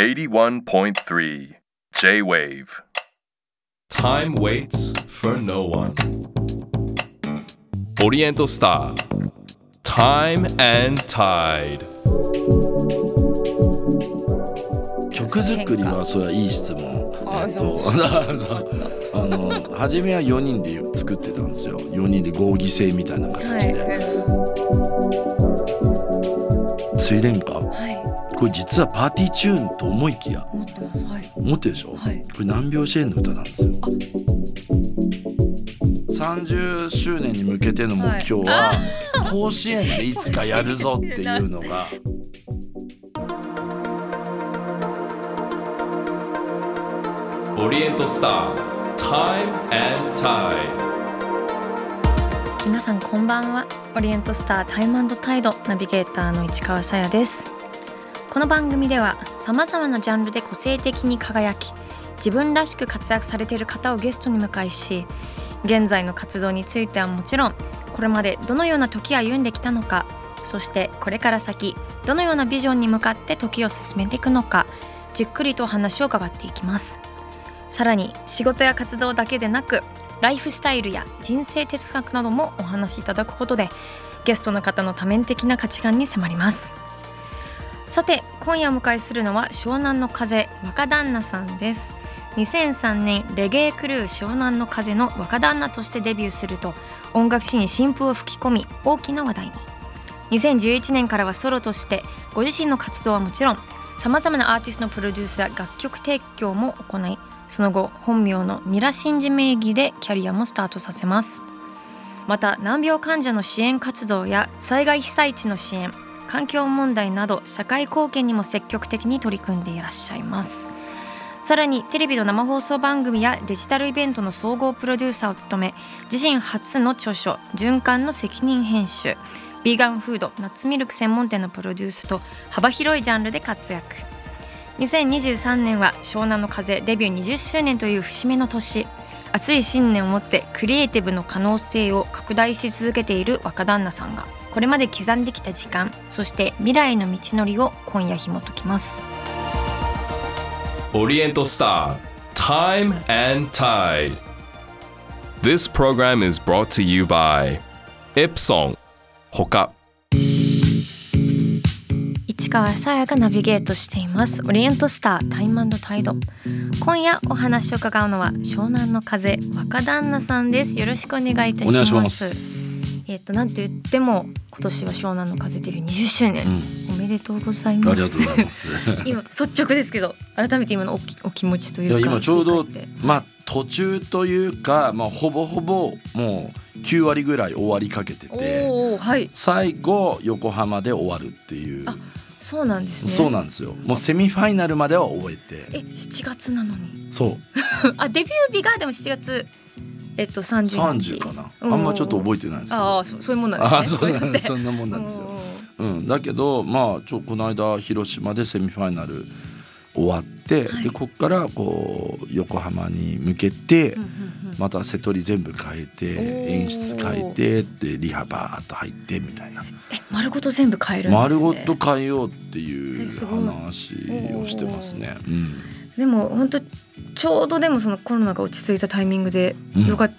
81.3 J-WAVE Time waits for no one オリエントスター Time and Tide 曲作りはそれはいい質問初めは4人で作ってたんですよ4人で合議制みたいな形で、水蓮花、はい、これ実はパーティーチューンと思いきや持ってます、はい、持ってるでしょ、はい、これ難病支援の歌なんですよ30周年に向けての目標は、はい、甲子園でいつかやるぞっていうのがオリエントスター Time and Tide 皆さんこんばんはオリエントスター Time and Tide ナビゲーターの市川紗也ですこの番組では様々なジャンルで個性的に輝き自分らしく活躍されている方をゲストに迎えし現在の活動についてはもちろんこれまでどのような時を歩んできたのかそしてこれから先どのようなビジョンに向かって時を進めていくのかじっくりとお話を伺っていきますさらに仕事や活動だけでなくライフスタイルや人生哲学などもお話しいただくことでゲストの方の多面的な価値観に迫りますさて今夜お迎えするのは湘南の風若旦那さんです2003年レゲエクルー湘南の風の若旦那としてデビューすると音楽史に新風を吹き込み大きな話題に2011年からはソロとしてご自身の活動はもちろんさまざまなアーティストのプロデュースや楽曲提供も行いその後本名のニラシンジ名義でキャリアもスタートさせますまた難病患者の支援活動や災害被災地の支援環境問題など社会貢献にも積極的に取り組んでいらっしゃいますさらにテレビの生放送番組やデジタルイベントの総合プロデューサーを務め自身初の著書循環の責任編集ビーガンフードナッツミルク専門店のプロデュースと幅広いジャンルで活躍2023年は湘南の風デビュー20周年という節目の年熱い信念を持ってクリエイティブの可能性を拡大し続けている若旦那さんがこれまで刻んできた時間そして未来の道のりを今夜紐解きますオリエントスター Time and Tide This program is brought to you by エプソンほか市川紗也がナビゲートしていますオリエントスタータイム&タイド今夜お話を伺うのは湘南の風若旦那さんですよろしくお願いいたしますお願いしますなんと言っても今年は湘南の風デビュー20周年、うん、おめでとうございますありがとうございます今率直ですけど改めて今のお気持ちというかいや今ちょうど、途中というか、ほぼほぼもう9割ぐらい終わりかけてて、はい、最後横浜で終わるっていうそうなんですねそうなんですよもうセミファイナルまでは終えて7月なのにそうあデビュー日がでも7月、30日かなあんまちょっと覚えてないんですけどあそういうもんなんですねそんなもんなんですよ、うん、だけど、この間広島でセミファイナル終わって、はい、でこっからこう横浜に向けて、うんうんうん、またセトリ全部変えて演出変えてってリハバーっと入ってみたいな丸ごと全部変えるんですね丸ごと変えようっていう話をしてますね、うん、でも本当ちょうどでもそのコロナが落ち着いたタイミングでよかっ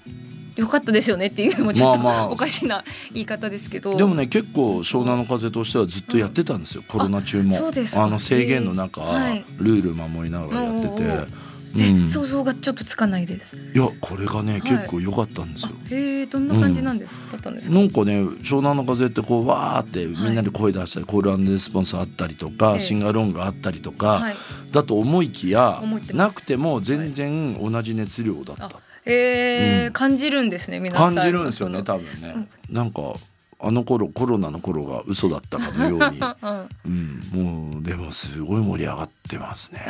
たですよねっていうのもちょっと、おかしな言い方ですけどでもね結構湘南の風としてはずっとやってたんですよ、うん、コロナ中も制限の中、はい、ルール守りながらやってて、うん、想像がちょっとつかないですいやこれがね、はい、結構良かったんですよどんな感じなんです、うん、だったんですかなんかね湘南の風ってこうわーってみんなで声出したり、はい、コール&レスポンスあったりとか、シンガロンがあったりとか、はい、だと思いきやなくても全然同じ熱量だった、はいうん、感じるんですね皆さん感じるんですよね多分ね、うん、なんかあの頃コロナの頃が嘘だったかのように、うん、もうでもすごい盛り上がってますね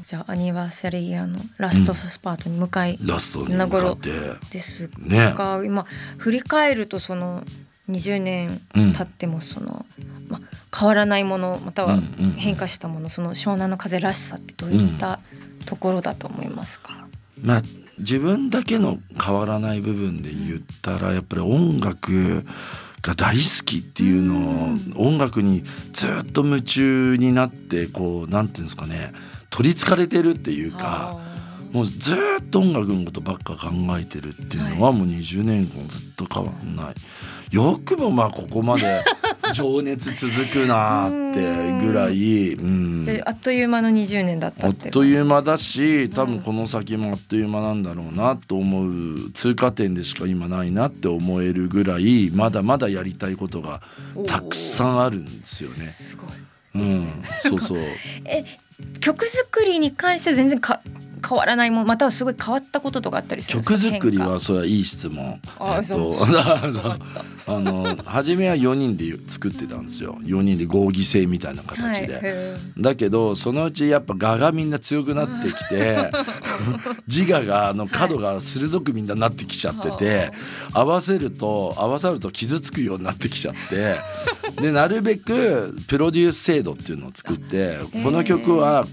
じゃあアニバーサリーイヤーのラストスパートに向かい、うん、ラストに向かってですが、ね、今振り返るとその20年経ってもその、うん変わらないものまたは変化したもの、うんうん、その湘南の風らしさってどういったところだと思いますか、うん自分だけの変わらない部分で言ったらやっぱり音楽が大好きっていうのを音楽にずっと夢中になってこうなんていうんですかね取りつかれてるっていうかもうずっと音楽のことばっか考えてるっていうのはもう20年間ずっと変わんない。よくもまあここまで情熱続くなってぐらいじゃあ、 あっという間の20年だったって。あっという間だし多分この先もあっという間なんだろうなと思う通過点でしか今ないなって思えるぐらいまだまだやりたいことがたくさんあるんですよね。すごいですね、そうそう曲作りに関して全然変わらないもんまたはすごい変わったこととかあったりするんですか。曲作りはそれはいい質問。初めは4人で作ってたんですよ。4人で合議制みたいな形で、はい、だけどそのうちやっぱ我がみんな強くなってきて自我が角が鋭くみんななってきちゃってて、はい、合わさると傷つくようになってきちゃってでなるべくプロデュース制度っていうのを作ってこの曲は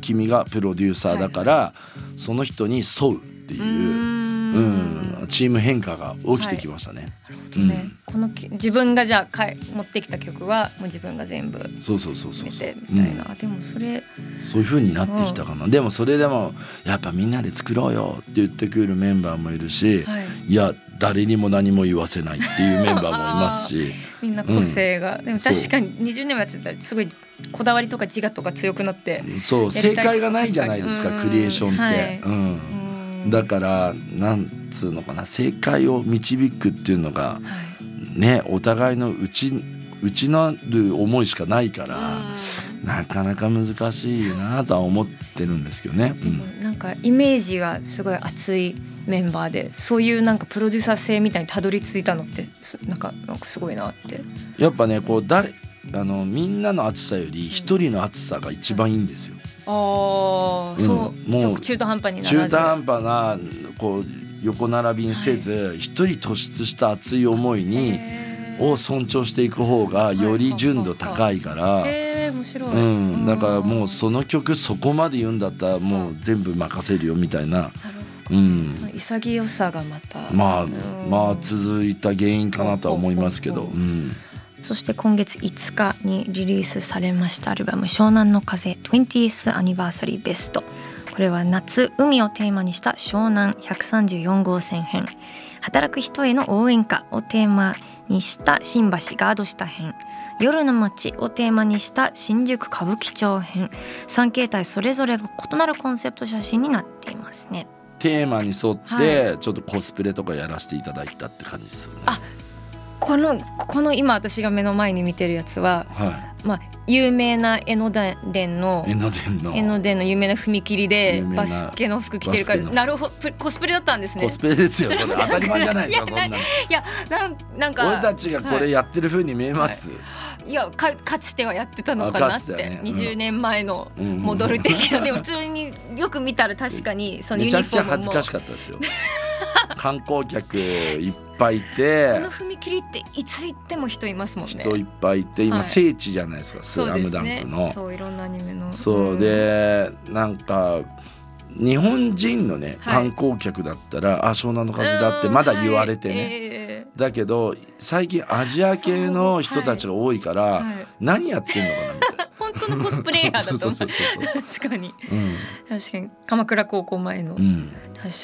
君がプロデューサーだからその人に沿うっていう、チーム変化が起きてきましたね。はい、なるほどね。この自分がじゃあ持ってきた曲はもう自分が全部そうみたいな。でもそういう風になってきたかな。でもそれでもやっぱみんなで作ろうよって言ってくるメンバーもいるし、はい、いや誰にも何も言わせないっていうメンバーもいますしみんな個性が、でも確かに20年もやってたらすごいこだわりとか自我とか強くなってそう正解がないじゃないですかクリエーションって、はいだからなんつうのかな正解を導くっていうのが、はい、ねお互いの内なる思いしかないからなかなか難しいなとは思ってるんですけどね、なんかイメージはすごい熱いメンバーでそういうなんかプロデューサー性みたいにたどり着いたのってなんかすごいなってやっぱねこうみんなの暑さより一人の暑さが一番いいんですよ、もう中途半端にならず中途半端なこう横並びにせず一、はい、人突出した熱い思いにを尊重していく方がより純度高いから、面白い、だからもうその曲そこまで言うんだったらもう全部任せるよみたいなその潔さがまたまあ続いた原因かなとは思いますけど、そして今月5日にリリースされましたアルバム湘南の風 20th Anniversary Best これは夏海をテーマにした湘南134号線編働く人への応援歌をテーマにした新橋ガード下編夜の街をテーマにした新宿歌舞伎町編3形態それぞれが異なるコンセプト写真になっていますね。テーマに沿ってちょっとコスプレとかやらせていただいたって感じですよね、はいこの今私が目の前に見てるやつは、はい有名な江ノ電の有名な踏切でバスケの服着てるからなるほどコスプレだったんですね。コスプレですよそれ当たり前じゃないですかそんなにいやなんか俺たちがこれやってる風に見えます、いや かつてはやってたのかなって、20年前の戻る的な、でも普通によく見たら確かにそのユニフォームもめちゃくちゃ恥ずかしかったですよ観光客いっぱいいてこの踏切っていつ行っても人いますもんね。人いっぱいいて今聖地じゃないですか、スラムダンクのそういろんなアニメのそうでなんか日本人のね観光客だったら、あ湘南の風だってまだ言われてね、だけど最近アジア系の人たちが多いから、何やってんのかなみたいな本当のコスプレイヤーだと思う確かに、確かに鎌倉高校前の、確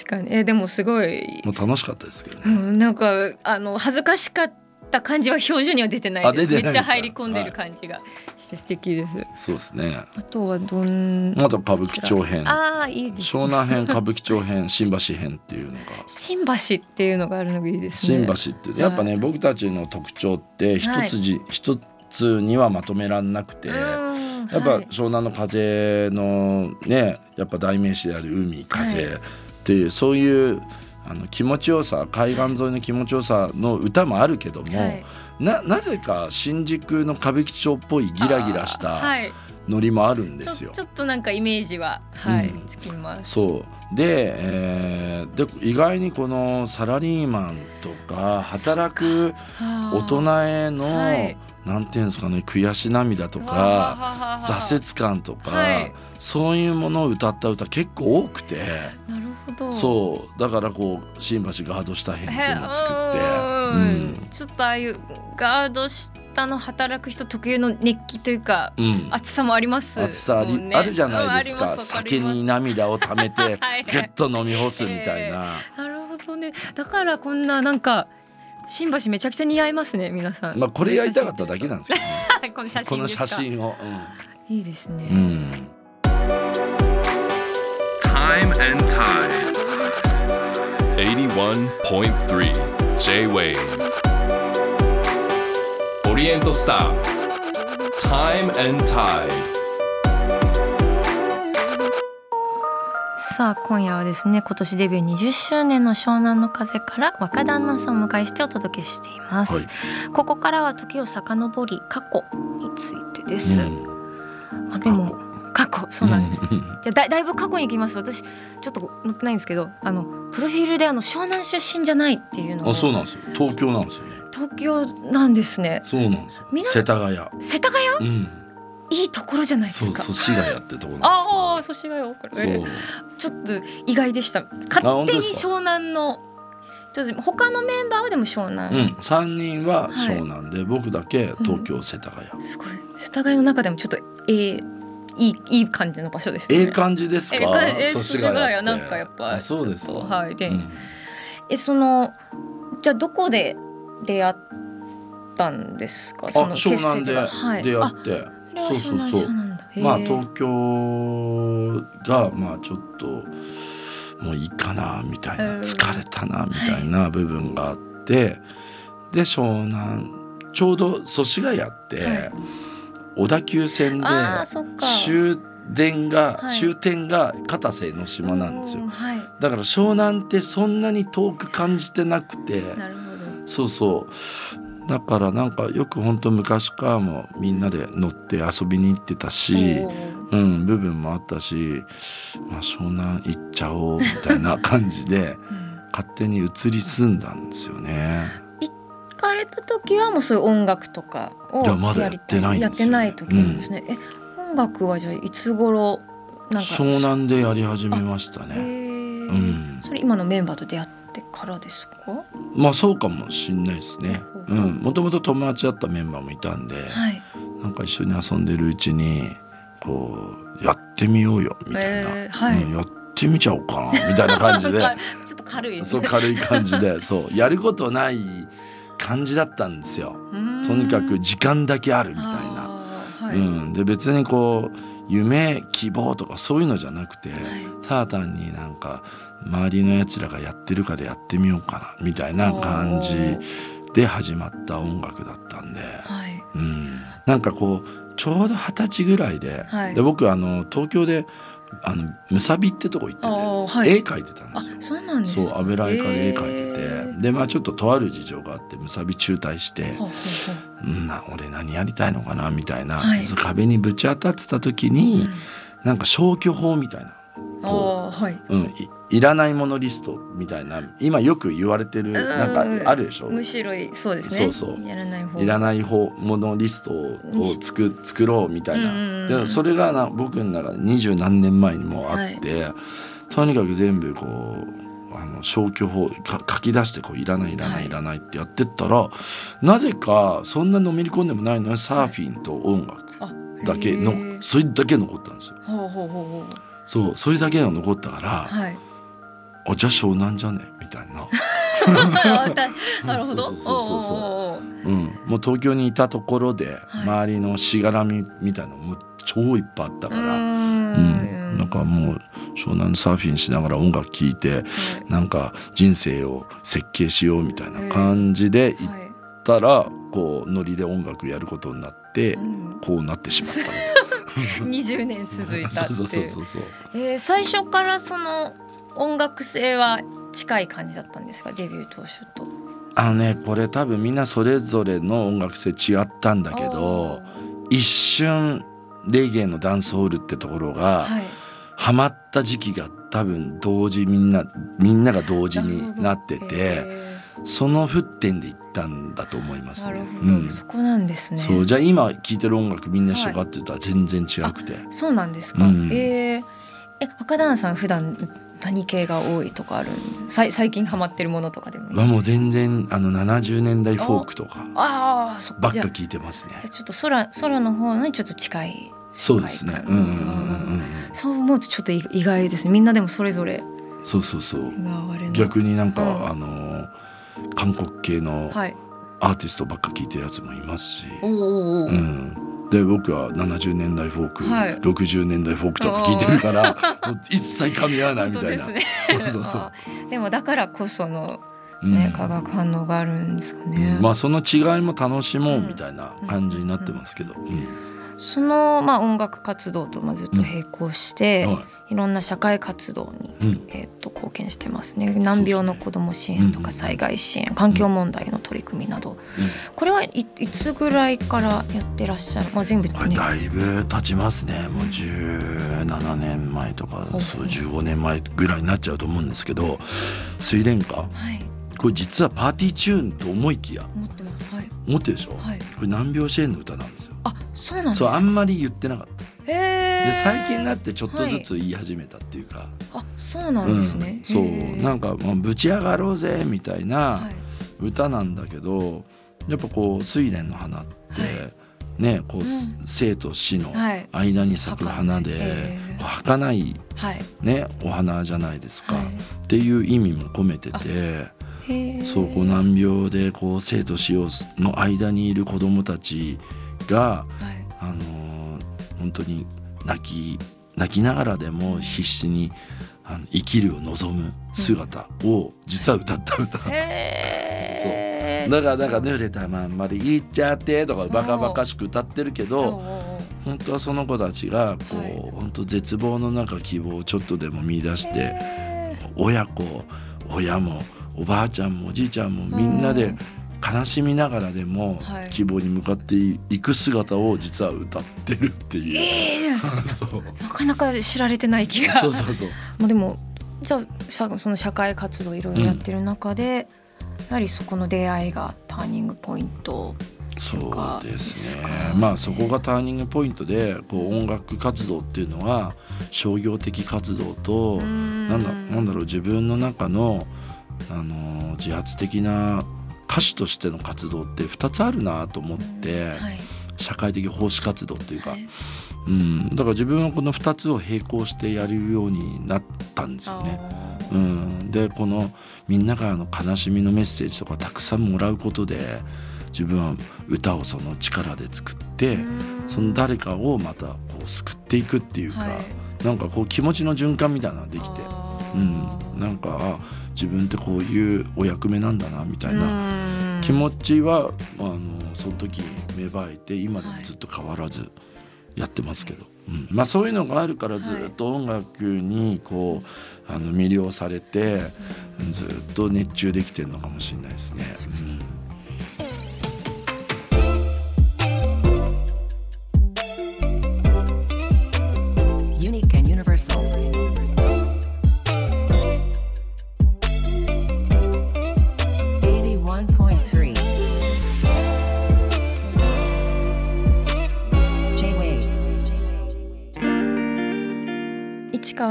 かにでもすごいもう楽しかったですけどね、なんか恥ずかしかった感じは表情には出てないです。めっちゃ入り込んでる感じが、素敵です。そうですね。あとはまた歌舞伎町編、いいですね、湘南編歌舞伎町編新橋編っていうのが新橋っていうのがあるのがいいですね。新橋ってやっぱね、僕たちの特徴って一つにはまとめらんなくて、やっぱ湘南の風のねやっぱ代名詞である海風っていう、そういう気持ちよさ海岸沿いの気持ちよさの歌もあるけども、なぜか新宿の歌舞伎町っぽいギラギラしたノリもあるんですよ、ちょっとなんかイメージは、つきます。そうで、で意外にこのサラリーマンとか働く大人への、なんていうんですかね、悔し涙とか挫折感とか、そういうものを歌った歌結構多くて、なるほど。そうだからこう新橋ガード下編っていうのを作ってうん、ちょっとああいうガード下の働く人特有の熱気というか、うん、熱さもあります熱さあり、ね、あるじゃないですか、うん、酒に涙を溜めてギュッと飲み干すみたいな、なるほどね。だからこんななんか新橋めちゃくちゃ似合いますね皆さん、まあ、これやりたかっただけなんですけどねこの写真ですか、この写真を、うん、いいですね、うん、Time and Tide 81.3 J-WAVE オリエントスター Time and Tide。 さあ今夜はですね、今年デビュー20周年の湘南乃風から若旦那さんを迎えしてお届けしています、はい、ここからは時を遡り過去についてです、うん、まあ、でも過去そうなんです、うん、じゃあ だいぶ過去に行きます。私ちょっと載ってないんですけど、あのプロフィールで湘南出身じゃないっていうのが、あ、そうなんですよ、東京なんですよね。東京なんですね。そうなんですよ、世田谷。世田谷、うん、いいところじゃないですか。そう、祖師ヶ谷ってところなんですけど、ああ、祖師ヶ谷、これちょっと意外でした。勝手に湘南のちょっと他のメンバーはでも湘南、うん、3人は湘南で、はい、僕だけ東京世田谷、うん、すごい。世田谷の中でもちょっといい感じの場所ですね。感じですか。祖師ヶ谷なんかやっぱり。そうですか。はい。で、うん、そのじゃあどこで出会ったんですか。その湘南で出会って、そうそうそう。まあ東京がまあちょっともういいかなみたいな、疲れたなみたいな部分があって、で湘南ちょうど祖師ヶ谷って。はい、小田急線で終点が片瀬の島なんですよ、はい、だから湘南ってそんなに遠く感じてなくて、なるほど、そうそう、だからなんかよく本当昔からもみんなで乗って遊びに行ってたし、うん、部分もあったし、まあ、湘南行っちゃおうみたいな感じで勝手に移り住んだんですよね。行かれた時はもうそういう音楽とかをやってないんですよね。やってない時なんですね、うん、音楽はじゃあいつ頃なんか湘南でやり始めましたね、うん、それ今のメンバーと出会ってからですか。まあそうかもしんないですね。もともと友達だったメンバーもいたんで、はい、なんか一緒に遊んでるうちにこうやってみようよみたいな、はい、うん、やってってみちゃおうかなみたいな感じでちょっと軽い、ね、そう軽い感じでそうやることない感じだったんですよ。とにかく時間だけあるみたいな、はい、うん、で別にこう夢希望とかそういうのじゃなくて、はい、ただ単になんか周りのやつらがやってるからやってみようかなみたいな感じで始まった音楽だったんで、うん、なんかこうちょうど20歳ぐらい で僕東京でむさびってとこ行ってて、はい、絵描いてたんですよ。そうなんですね。そう、アベライカで絵描いてて、でまあちょっととある事情があってむさび中退して、俺何やりたいのかなみたいな、はい、その壁にぶち当たってた時に、うん、なんか消去法みたいな、はい、うん、いらないものリストみたいな今よく言われてるなんかあるでしょ。むしろそうですね。そうそう、いらないものリストを作ろうみたいな。でもそれが僕の中で20何年前にもあって、はい、とにかく全部こう消去法書き出してこういらないってやってったら、はい、なぜかそんなのめり込んでもないのにサーフィンと音楽だけの、はい、それだけ残ったんですよ。ほうそう、それだけが残ったから、はい、あ、じゃあ湘南じゃねみたいななるほど、そうそう、うん、もう東京にいたところで、はい、周りのしがらみみたいなのも超いっぱいあったから、うん、なんかもう湘南のサーフィンしながら音楽聴いて、はい、なんか人生を設計しようみたいな感じで行ったら、はい、こうノリで音楽やることになって、うん、こうなってしまったみたいな20年続いたっていう。最初からその音楽性は近い感じだったんですか、デビュー当初と。これ多分みんなそれぞれの音楽性違ったんだけど、一瞬レゲエのダンスホールってところがハマった時期が多分同時、みんなが同時になってて、その沸点でいったんだと思いますね、うん、そこなんですね。そう、じゃあ今聴いてる音楽みんな一緒かって言ったら全然違くて、はい、そうなんですか、うん、若旦那さん普段何系が多いとかあるん最近ハマってるものとかでもいい、まあ、もう全然70年代フォークとかばっか聞いてますね。じゃあちょっと空の方にちょっと近い。そうですね、うんうんうんうん、そう思うとちょっと意外ですね。みんなでもそれぞれ。そうそうそう、逆になんか、うん、韓国系のアーティストばっか聴いてるやつもいますし、はい、うん、で僕は70年代フォーク、はい、60年代フォークとか聴いてるからもう一切噛み合わないみたいな。本当ですね。そうそうそうでもだからこその、ね、うん、化学反応があるんですかね、うん、まあ、その違いも楽しもうみたいな感じになってますけど、うんうんうん、その、まあ、音楽活動とずっと並行して、うん、はい、いろんな社会活動に、うん、貢献してますね。難病の子ども支援とか災害支援、うん、環境問題の取り組みなど、うん、これはい、いつぐらいからやってらっしゃる、まあ、全部、ね、だいぶ経ちますね。もう17年前とか、うん、そう15年前ぐらいになっちゃうと思うんですけど、水蓮花、はい、これ実はパーティーチューンと思いきや思ってます、はい、思ってるでしょ、はい、これ難病支援の歌なんですよ。あ、そうなんですか。そう、あんまり言ってなかった。で、最近になってちょっとずつ言い始めたっていうか、はい、あ、そうなんですね、うん、そう、なんかぶち上がろうぜみたいな歌なんだけど、はい、やっぱこう睡蓮の花って、はい、ね、こう、うん、生と死の間に咲く花で、はい、儚い、ね、お花じゃないですか、はい、っていう意味も込めてて、そう、こう難病でこう生と死の間にいる子どもたちが、はい、本当に泣きながらでも必死に生きるを望む姿を実は歌った歌、うん、そう、だから濡れたまんまで行っちゃってとかバカバカしく歌ってるけど、本当はその子たちがこう、はい、本当絶望の中希望をちょっとでも見出して、親もおばあちゃんもおじいちゃんもみんなで悲しみながらでも希望に向かっていく姿を実は歌ってるっていう、はい、そう、なかなか知られてない気が。そうそうそう、まあ、でもじゃあその社会活動いろいろやってる中で、うん、やはりそこの出会いがターニングポイントとかですかね。そうですね、まあ、そこがターニングポイントで、こう音楽活動っていうのは商業的活動と、なんだろう、自分の中の、自発的な歌手としての活動って2つあるなと思って、はい、社会的奉仕活動っていうか、はい、うん、だから自分はこの2つを並行してやるようになったんですよね、うん、で、このみんなからの悲しみのメッセージとかたくさんもらうことで、自分は歌をその力で作って、その誰かをまたこう救っていくっていうか、はい、なんかこう気持ちの循環みたいなのができて、うん、なんか自分ってこういうお役目なんだなみたいな気持ちは、その時芽生えて今でもずっと変わらずやってますけど、はい、うん、まあ、そういうのがあるからずっと音楽にこう魅了されて、ずっと熱中できてるのかもしれないですね、うん。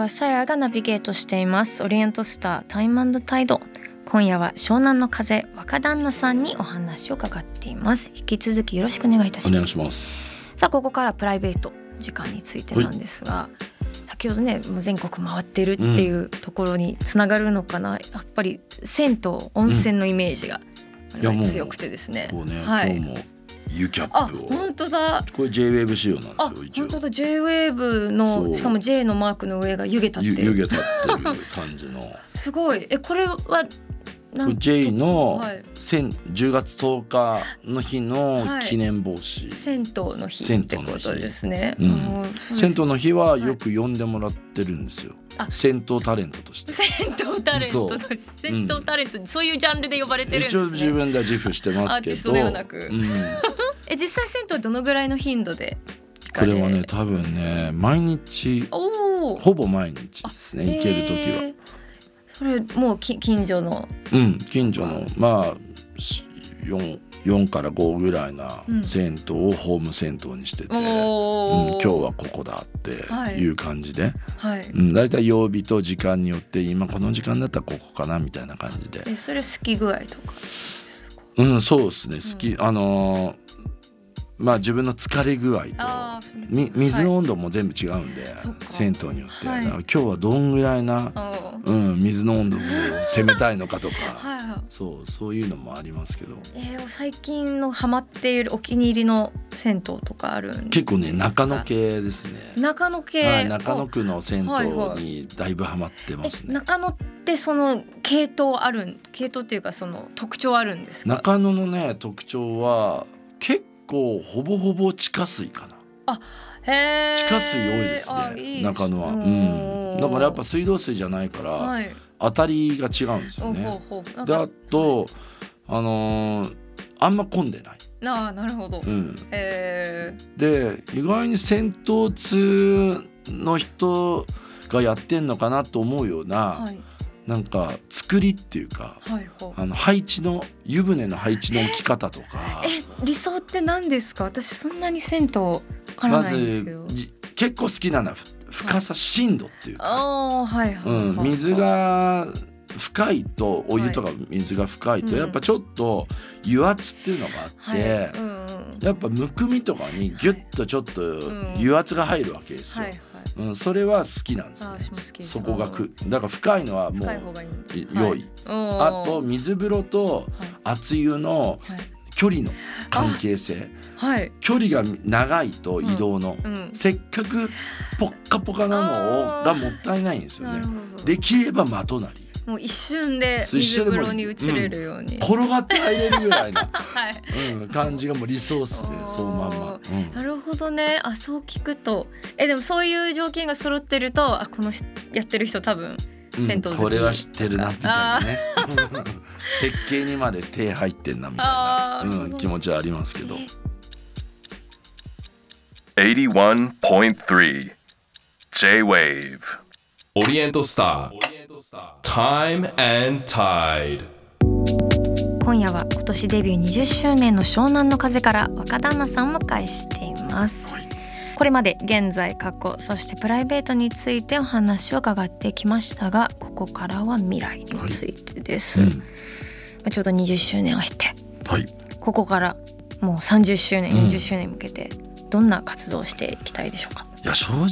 さやがナビゲートしています。オリエントスタータイム&タイド、今夜は湘南の風若旦那さんにお話を伺っています。引き続きよろしくお願いいたします。お願いします。さあ、ここからプライベート時間についてなんですが、先ほどね、もう全国回ってるっていうところにつながるのかな、うん、やっぱり銭湯温泉のイメージが強くてですね、うん、ね、はい、今日もU キャップを、あ、本当だ、これ J-WAVE 仕様なんですよ。一応本当だ、 J-WAVE のしかも J のマークの上が湯気立ってる、湯気立ってる感じのすごい。これはなんか J の、はい、10月10日の日の記念帽子、はい、銭湯の日ってことですね、うん、そうです。銭湯の日はよく呼んでもらってるんですよ、はい、銭湯タレントとして、銭湯タレントとして、銭湯タレント、そういうジャンルで呼ばれてるんですね。一応自分では自負してますけど、アーティストではなく、うん、実際銭湯どのぐらいの頻度で聞かれる？これはね、多分ね、毎日、ほぼ毎日ですね、行けるときは。それもう近所の、うん、近所の、まあ4、4から5ぐらいな銭湯をホーム銭湯にしてて、うんうん、今日はここだっていう感じで、はいはい、うん、だいたい曜日と時間によって今この時間だったらここかなみたいな感じで、え、それ好き具合とかですか？うん、そうですね、好き、うん、まあ、自分の疲れ具合と水の温度も全部違うんで、はい、銭湯によって、はい、今日はどんぐらいな、うん、水の温度を攻めたいのかとかはい、そういうのもありますけど、最近のハマっているお気に入りの銭湯とかあるんですか？結構ね、中野系ですね。中野系、はい、中野区の銭湯にだいぶハマってますね、はいはい、中野ってその系統っていうかその特徴あるんですか？中野のね、特徴は結構ほぼほぼ地下水かな。あ、へー、地下水多いですね、いい中野は、うん、だからやっぱ水道水じゃないから、はい、当たりが違うんですよね。で、あと、あんま混んでない。あ、なるほど、うん、で意外に銭湯通の人がやってんのかなと思うような、はい、なんか作りっていうか、はい、配置の湯船の配置の置き方とか、理想って何ですか？私そんなに銭湯からないんですけど、まず結構好きなのは深さ、深度っていうか、水が深いと、お湯とか水が深いと、やっぱちょっと油圧っていうのがあって、はい、うん、やっぱむくみとかにギュッとちょっと油圧が入るわけですよ、はい、うん、それは好きなんですね。そこがだから深いのはもう良い、はい、あと水風呂と熱湯の、はいはい、距離の関係性、はい、距離が長いと移動の、うんうん、せっかくポッカポカなのがもったいないんですよね。できればまとなり、もう一瞬で水風呂に移れるように、うん、転がって入れるぐらいの、はい、うん、感じがもうリソースでそのまんま、うん、なるほどね。あ、そう聞くと、でもそういう条件が揃ってると、あ、このやってる人多分うん、これは知ってるなみたいなね設計にまで手入ってんなみたいな、うん、気持ちはありますけど。 81.3 J-WAVE オリエントスター Time and Tide。 今夜は今年デビュー20周年の湘南の風から若旦那さんを迎えしています、はい。これまで現在、過去、そしてプライベートについてお話を伺ってきましたが、ここからは未来についてです、はい、うん、まあ、ちょうど20周年を経て、はい、ここからもう30周年、40周年に向けてどんな活動をしていきたいでしょうか？いや、正直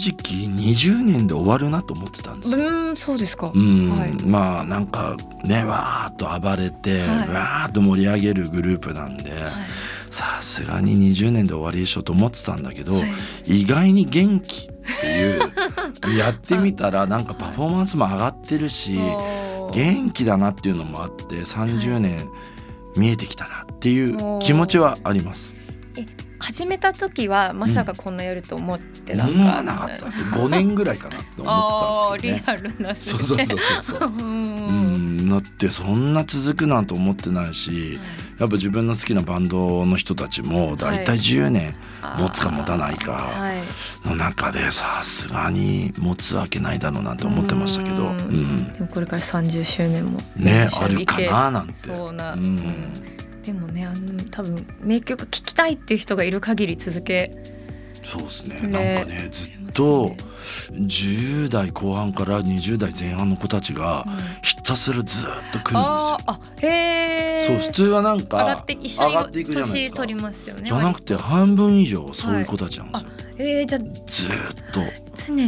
20年で終わるなと思ってたんですよ。そうですか。はい、まあなんかね、わーっと暴れて、はい、わーっと盛り上げるグループなんで、はい、さすがに20年で終わりでしょと思ってたんだけど、はい、意外に元気っていうやってみたらなんかパフォーマンスも上がってるし、はい、元気だなっていうのもあって、30年見えてきたなっていう気持ちはあります。始めた時はまさかこんなやると思ってなんか、うん、なかったです。5年ぐらいかなと思ってたんですけどね。リアルな、ね、そううん、だってそんな続くなんて思ってないし、やっぱ自分の好きなバンドの人たちもだいたい10年持つか持たないかの中で、さすがに持つわけないだろうなんて思ってましたけど、うん、でもこれから30周年もね、あるかななんて。そうな、うん、でもね、多分名曲聴きたいっていう人がいる限り続け、そうですね、なんかね、ずっと10代後半から20代前半の子たちがひたすらずっと来るんですよ、うん、へー、そう、普通はなんか上がっていくじゃないですか。年取りますよね。じゃなくて半分以上そういう子たちなんですよ、はい、じゃあずっと常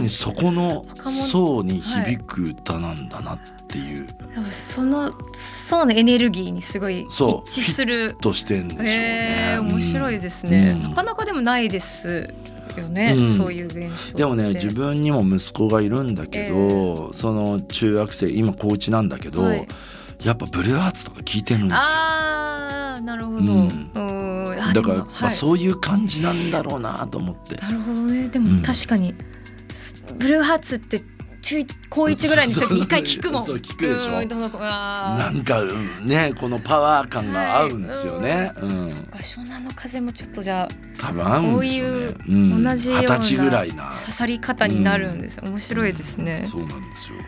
にそこの層に響く歌なんだなっていう、はい、その層のエネルギーにすごい一致する、ヒットしてんでしょうね。面白いですね、うん、なかなかでもないですよね、うん、そういう現象。でもね、自分にも息子がいるんだけど、その中学生、今高1なんだけど、はい、やっぱブルーハーツとか聞いてるんですよ。あー、なるほど、うん、だから、はい、まあ、そういう感じなんだろうなと思って。なるほどね。でも確かに、ブルーハーツって中高1ぐらいの時に一回聞くもん。そう聞くでしょ。なんかねこのパワー感が合うんですよね、はい、うん、そっか湘南の風もちょっとじゃあ多分合うんでしょうね。こういう同じような刺さり方になるんです、うん、面白いですね、うん、そうなんですよ。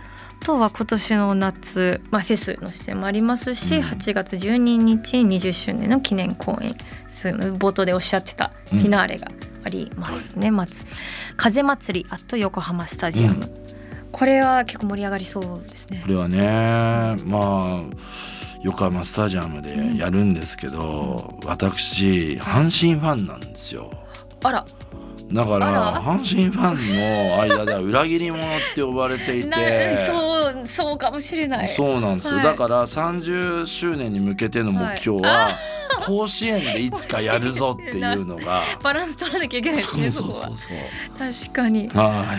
あとは今年の夏、まあ、フェスの出演もありますし、うん、8月12日20周年の記念公演、冒頭でおっしゃってたフィナーレがありますね、うん、風祭りあと横浜スタジアム、うん、これは結構盛り上がりそうですね。これはね、まあ横浜スタジアムでやるんですけど、うん、私阪神ファンなんですよ。あらだから阪神ファンの間では裏切り者って呼ばれていてそうかもしれない。そうなんですよ、はい、だから30周年に向けての目標は、はい、甲子園でいつかやるぞっていうのがバランス取らなきゃいけないですね。そう確かに横浜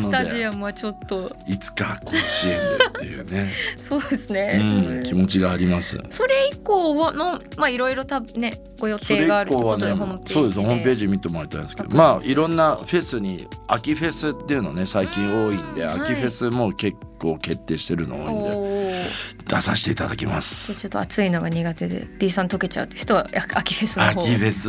スタジアムはちょっといつか甲子園でっていうねそうですね、うん、気持ちがあります。それ以降はの、まあ、いろいろ多分ねご予定があるってことで、それ以降はね、そうです、ホームページ見てもらいたいんですけど、まあいろんなフェスに秋フェスっていうのね最近多いんで、秋フェスも結構決定してるの多いんで、出させていただきます。ちょっと暑いのが苦手で B さん溶けちゃうって人は秋フェス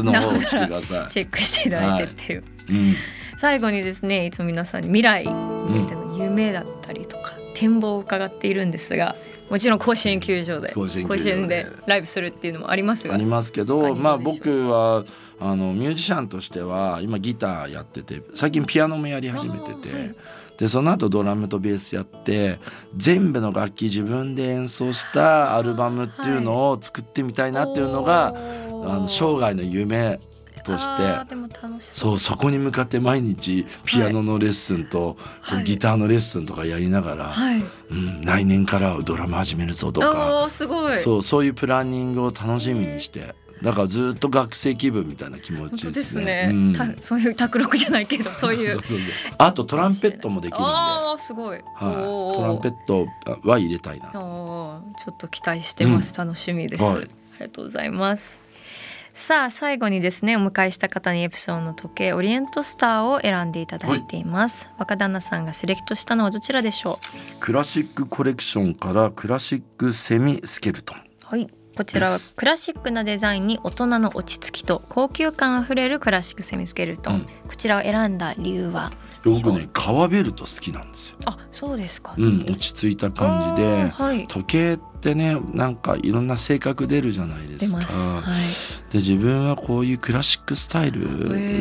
の方を来てください。チェックしていただいてっていう、はい、うん、最後にですねいつも皆さんに未来にての夢だったりとか、うん、展望を伺っているんですが、もちろん甲子園球場で甲子園でライブするっていうのもありますが、ありますけど、まあ、僕はミュージシャンとしては今ギターやってて、最近ピアノもやり始めてて、はい、でその後ドラムとベースやって、全部の楽器自分で演奏したアルバムっていうのを作ってみたいなっていうのが、はい、生涯の夢として、でも楽しそう。そこに向かって毎日ピアノのレッスンと、はい、ギターのレッスンとかやりながら、はい、うん、来年からドラマ始めるぞとか、すごい、そういうプランニングを楽しみにして、だからずっと学生気分みたいな気持ちですね、本当ですね、うん、そういう卓録じゃないけどそういうそうあとトランペットもできるんで、あ、すごい、はい、トランペットは入れたいなと、ちょっと期待してます、うん、楽しみです、はい、ありがとうございます。さあ最後にですね、お迎えした方にエプソンの時計オリエントスターを選んでいただいています、はい、若旦那さんがセレクトしたのはどちらでしょう。クラシックコレクションからクラシックセミスケルトン、はい、こちらはクラシックなデザインに大人の落ち着きと高級感あふれるクラシックセミスケルトン、うん、こちらを選んだ理由は。僕ね革ベルト好きなんですよ。あ、そうですか、うん、落ち着いた感じで、はい、時計ってねなんかいろんな性格出るじゃないですか、はい、で自分はこういうクラシックスタイル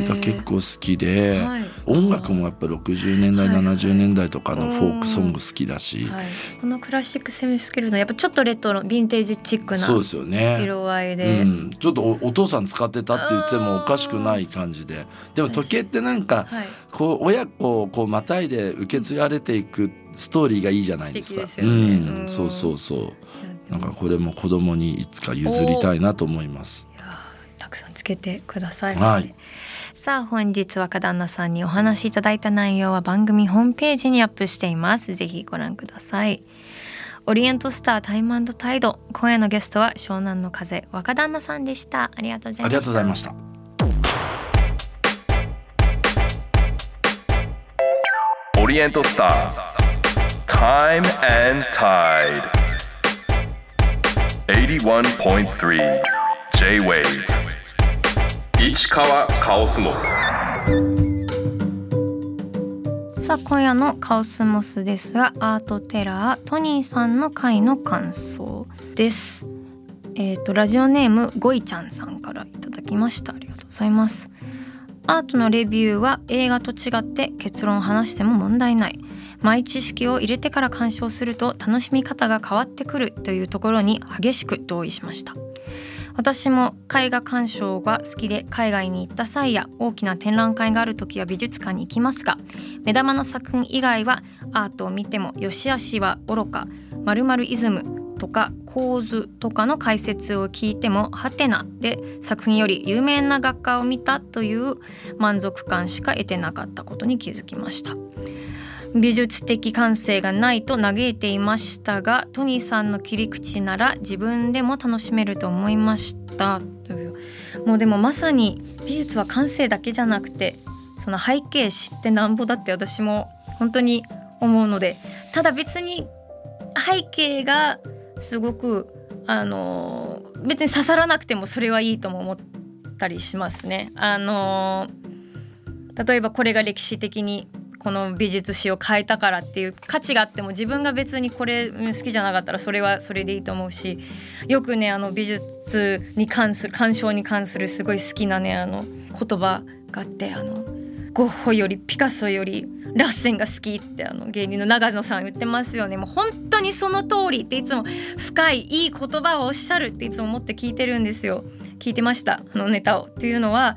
が結構好きで、はい、音楽もやっぱ60年代、はい、70年代とかのフォークソング好きだし、はい、このクラシックセミスケルトンやっぱちょっとレトロヴィンテージチックな色合いで、そうですよね、うん、ちょっと お父さん使ってたって言ってもおかしくない感じで、でも時計ってなんか、はい、こう親子こうまたいで受け継がれていくストーリーがいいじゃないですか。ですよね、うんうん、そうなんかこれも子供にいつか譲りたいなと思います。いやたくさんつけてください、はい、さあ本日若旦那さんにお話しいただいた内容は番組ホームページにアップしています。ぜひご覧ください。オリエントスタータイム&タイド、今夜のゲストは湘南の風若旦那さんでした。ありがとうございました。ありがとうございました。オリエントスタータイム&タイド 81.3 J-WAVE 市川カオスモス。さあ今夜のカオスモスですが、アートテラートニーさんの回の感想です。ラジオネームゴイちゃんさんからいただきました。ありがとうございます。アートのレビューは映画と違って結論を話しても問題ない、前知識を入れてから鑑賞すると楽しみ方が変わってくるというところに激しく同意しました。私も絵画鑑賞が好きで海外に行った際や大きな展覧会がある時は美術館に行きますが、目玉の作品以外はアートを見ても良し悪しはおろか、〇〇イズムとか構図とかの解説を聞いてもハテナで作品より有名な画家を見たという満足感しか得てなかったことに気づきました。美術的感性がないと嘆いていましたが、トニーさんの切り口なら自分でも楽しめると思いましたという。もうでもまさに美術は感性だけじゃなくてその背景知ってなんぼだって、私も本当に思うので、ただ別に背景がすごく別に刺さらなくてもそれはいいとも思ったりしますね。例えばこれが歴史的にこの美術史を変えたからっていう価値があっても、自分が別にこれ好きじゃなかったらそれはそれでいいと思うし、よくね美術に関する鑑賞に関するすごい好きなね言葉があって、ゴッホよりピカソよりラッセンが好きって芸人の長野さん言ってますよね。もう本当にその通りっていつも深いいい言葉をおっしゃるっていつも思って聞いてるんですよ。聞いてましたネタを。というのはや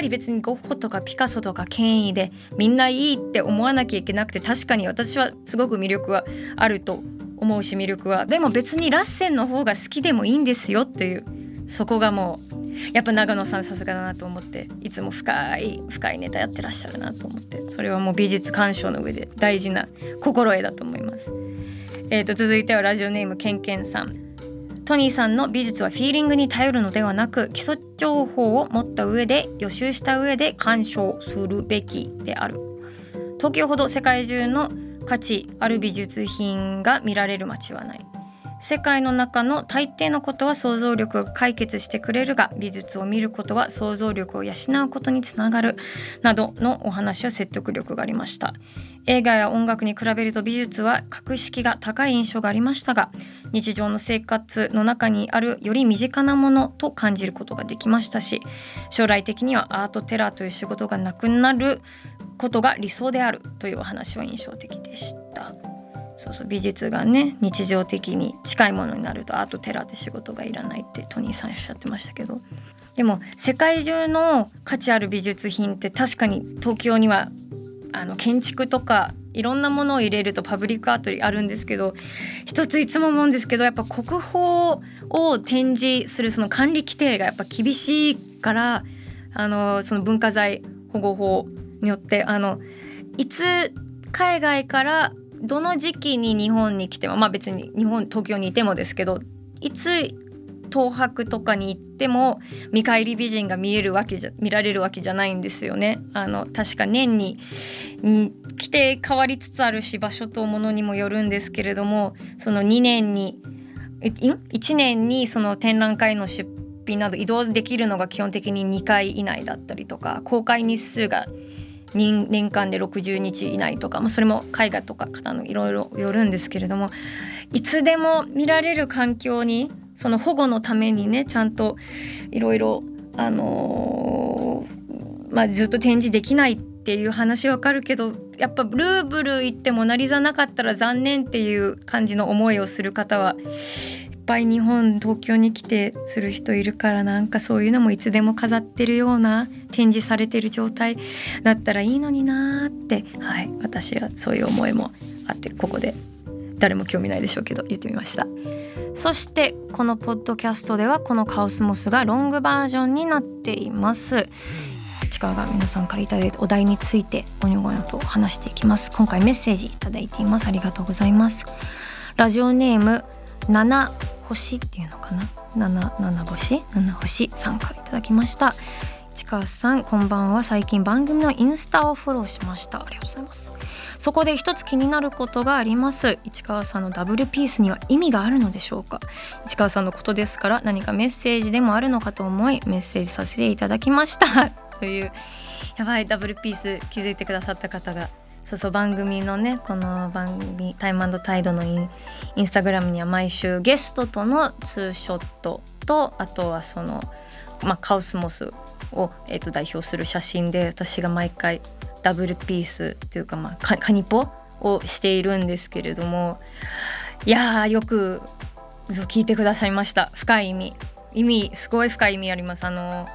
っぱり別にゴッホとかピカソとか権威でみんないいって思わなきゃいけなくて、確かに私はすごく魅力はあると思うし、魅力はでも別にラッセンの方が好きでもいいんですよという、そこがもうやっぱ長野さんさすがだなと思って、いつも深いネタやってらっしゃるなと思って、それはもう美術鑑賞の上で大事な心得だと思います。続いてはラジオネームケンケンさん。トニーさんの美術はフィーリングに頼るのではなく、基礎情報を持った上で予習した上で鑑賞するべきである。東京ほど世界中の価値ある美術品が見られる街はない。世界の中の大抵のことは想像力が解決してくれるが、美術を見ることは想像力を養うことにつながるなどのお話は説得力がありました。映画や音楽に比べると美術は格式が高い印象がありましたが、日常の生活の中にあるより身近なものと感じることができましたし、将来的にはアートテラーという仕事がなくなることが理想であるというお話は印象的でした。そう美術がね日常的に近いものになるとアートテラーって仕事がいらないってトニーさんおっしゃってましたけど、でも世界中の価値ある美術品って確かに東京には建築とかいろんなものを入れるとパブリックアートにあるんですけど、一ついつも思うんですけど、やっぱ国宝を展示するその管理規定がやっぱ厳しいから、その文化財保護法によっていつ海外からどの時期に日本に来ても、まあ別に東京にいてもですけど、いつ東博とかに行っても見返り美人が見られるわけじゃないんですよね。確か年に規定変わりつつあるし、場所とものにもよるんですけれども、その1年にその展覧会の出品など移動できるのが基本的に2回以内だったりとか、公開日数が年間で60日以内とか、それも絵画とか方のいろいろよるんですけれども、いつでも見られる環境にその保護のためにねちゃんといろいろずっと展示できないっていう話わかるけど、やっぱルーブル行ってモナリザなかったら残念っていう感じの思いをする方はいっぱい日本東京に来てする人いるから、なんかそういうのもいつでも飾ってるような展示されてる状態だったらいいのになって、はい、私はそういう思いもあって、ここで誰も興味ないでしょうけど言ってみました。そしてこのポッドキャストではこのカオスモスがロングバージョンになっています。力が皆さんからいただいたお題についてゴニョゴニョと話していきます。今回メッセージいただいています。ありがとうございます。ラジオネーム7星っていうのかな、7星さんからいただきました。市川さんこんばんは。最近番組のインスタをフォローしました。ありがとうございます。そこで一つ気になることがあります。市川さんのダブルピースには意味があるのでしょうか。市川さんのことですから何かメッセージでもあるのかと思いメッセージさせていただきましたという、やばいダブルピース気づいてくださった方が、そう番組のねこの番組タイム&タイドのインスタグラムには毎週ゲストとのツーショットと、あとはその、カオスモスを、代表する写真で私が毎回ダブルピースというか、カニポをしているんですけれども、いやーよく聞いてくださいました。深い意味すごい深い意味あります。子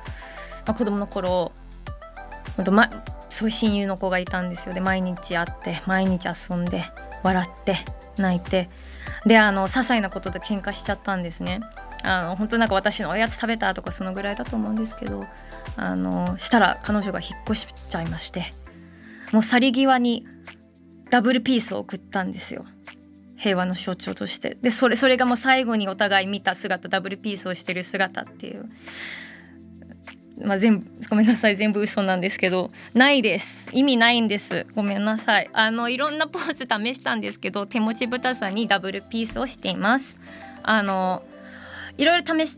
供の頃ほんと、そういう親友の子がいたんですよ。で毎日会って毎日遊んで笑って泣いてで些細なことで喧嘩しちゃったんですね。本当なんか私のおやつ食べたとかそのぐらいだと思うんですけど、したら彼女が引っ越しちゃいまして、もう去り際にダブルピースを送ったんですよ。平和の象徴として。でそれがもう最後にお互い見た姿、ダブルピースをしてる姿っていうまあ、ごめんなさい、全部嘘なんですけど、ないです、意味ないんです、ごめんなさい。いろんなポーズ試したんですけど、手持ちぶたさんにダブルピースをしています。いろいろ試し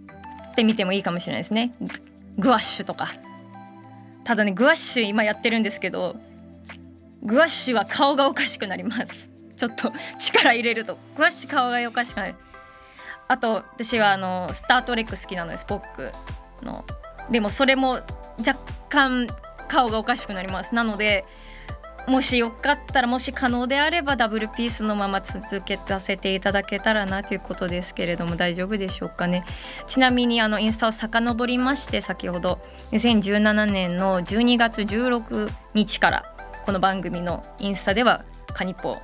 てみてもいいかもしれないですね。グワッシュとか、ただね、グワッシュ今やってるんですけど、グワッシュは顔がおかしくなります。ちょっと力入れるとグワッシュ顔がおかしくなる。あと私はスタートレック好きなので、スポックの、でもそれも若干顔がおかしくなります。なのでもしよかったら、もし可能であればダブルピースのまま続けさせていただけたらなということですけれども、大丈夫でしょうかね。ちなみにインスタを遡りまして、先ほど2017年の12月16日からこの番組のインスタではカニポ、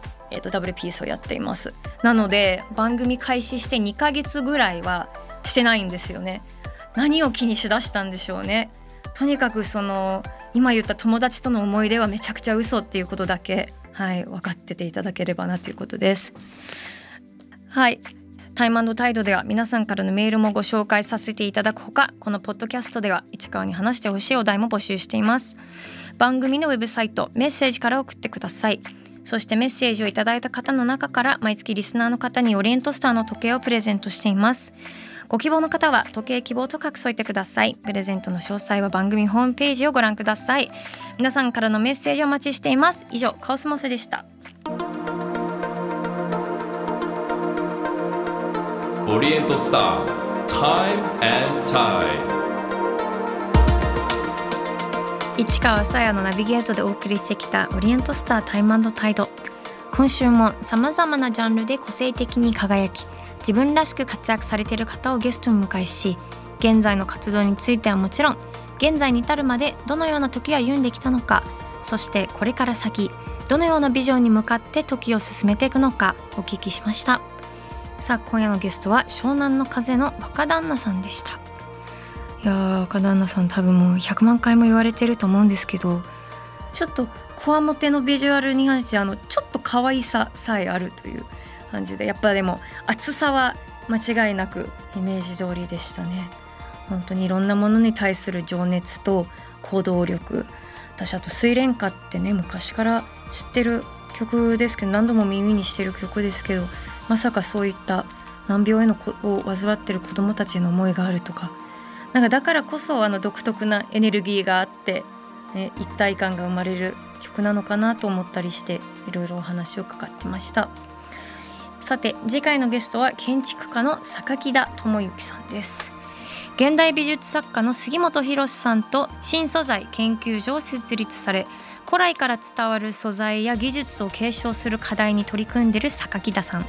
ダブルピースをやっています。なので番組開始して2ヶ月ぐらいはしてないんですよね。何を気にしだしたんでしょうね。とにかく今言った友達との思い出はめちゃくちゃ嘘っていうことだけ、はい、分かってていただければなということです。はい、タイム&態度では皆さんからのメールもご紹介させていただくほか、このポッドキャストでは市川に話してほしいお題も募集しています。番組のウェブサイト、メッセージから送ってください。そしてメッセージをいただいた方の中から、毎月リスナーの方にオリエントスターの時計をプレゼントしています。ご希望の方は時計希望と書く添えてください。プレゼントの詳細は番組ホームページをご覧ください。皆さんからのメッセージをお待ちしています。以上、カオスモスでした。オリエントスター、タイム&タイド。市川紗耶のナビゲートでお送りしてきたオリエントスター、タイム&タイド。今週も様々なジャンルで個性的に輝き、自分らしく活躍されている方をゲストに迎えし、現在の活動についてはもちろん、現在に至るまでどのような時を歩んできたのか、そしてこれから先どのようなビジョンに向かって時を進めていくのかお聞きしました。さあ、今夜のゲストは湘南乃風の若旦那さんでした。いやー、若旦那さん、多分もう100万回も言われてると思うんですけど、ちょっとこわもてのビジュアルに関して、ちょっと可愛ささえあるという感じで、やっぱでも厚さは間違いなくイメージ通りでしたね。本当にいろんなものに対する情熱と行動力。私、あと睡蓮花ってね、昔から知ってる曲ですけど、何度も耳にしてる曲ですけど、まさかそういった難病へのを患ってる子どもたちの思いがあるとか、なんかだからこそ独特なエネルギーがあって、ね、一体感が生まれる曲なのかなと思ったりして、いろいろお話を伺ってました。さて、次回のゲストは建築家の榊田智之さんです。現代美術作家の杉本博さんと新素材研究所を設立され、古来から伝わる素材や技術を継承する課題に取り組んでいる榊田さん、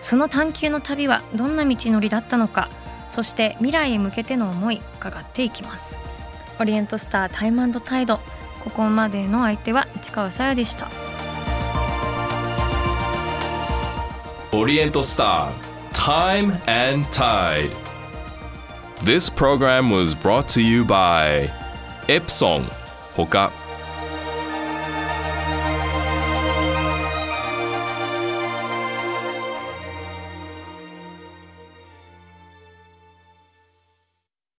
その探求の旅はどんな道のりだったのか、そして未来へ向けての思い、伺っていきます。オリエントスター、タイム&タイド。ここまでの相手は市川紗耶でした。オリエントスター、タイム&タイド。 This program was brought to you by Epson ほか。